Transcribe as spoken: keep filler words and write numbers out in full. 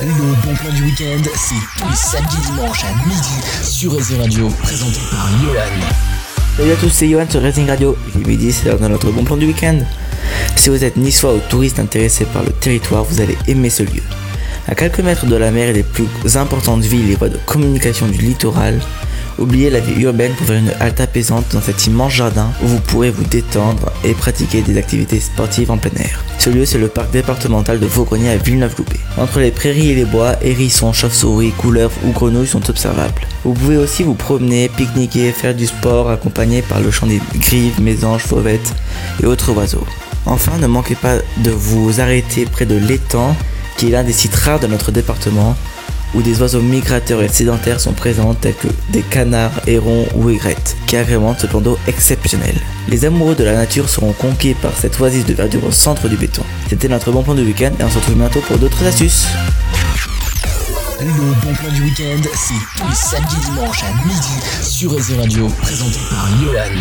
Le bon plan du week-end, c'est tous les samedis dimanches à midi sur Redzing Radio, présenté par Yohan. Salut à tous, c'est Yohan sur Redzing Radio. Il est midi, c'est l'heure de notre bon plan du week-end. Si vous êtes niçois ou touriste intéressé par le territoire, vous allez aimer ce lieu. À quelques mètres de la mer et des plus importantes villes et voies de communication du littoral, oubliez la vie urbaine pour faire une halte apaisante dans cet immense jardin où vous pourrez vous détendre et pratiquer des activités sportives en plein air. Ce lieu, c'est le parc départemental de Vaugrenier à Villeneuve-Loubet. Entre les prairies et les bois, hérissons, chauves-souris, couleuvres ou grenouilles sont observables. Vous pouvez aussi vous promener, pique-niquer, faire du sport accompagné par le chant des grives, mésanges, fauvettes et autres oiseaux. Enfin, ne manquez pas de vous arrêter près de l'étang, qui est l'un des sites rares de notre département, où des oiseaux migrateurs et sédentaires sont présents tels que des canards, hérons ou aigrettes, qui agrémentent ce plan d'eau exceptionnel. Les amoureux de la nature seront conquis par cette oasis de verdure au centre du béton. C'était notre bon plan du week-end et on se retrouve bientôt pour d'autres astuces. Le bon plan du week-end, c'est tous les samedis dimanches à midi sur Redzing Radio, présenté par Yohan.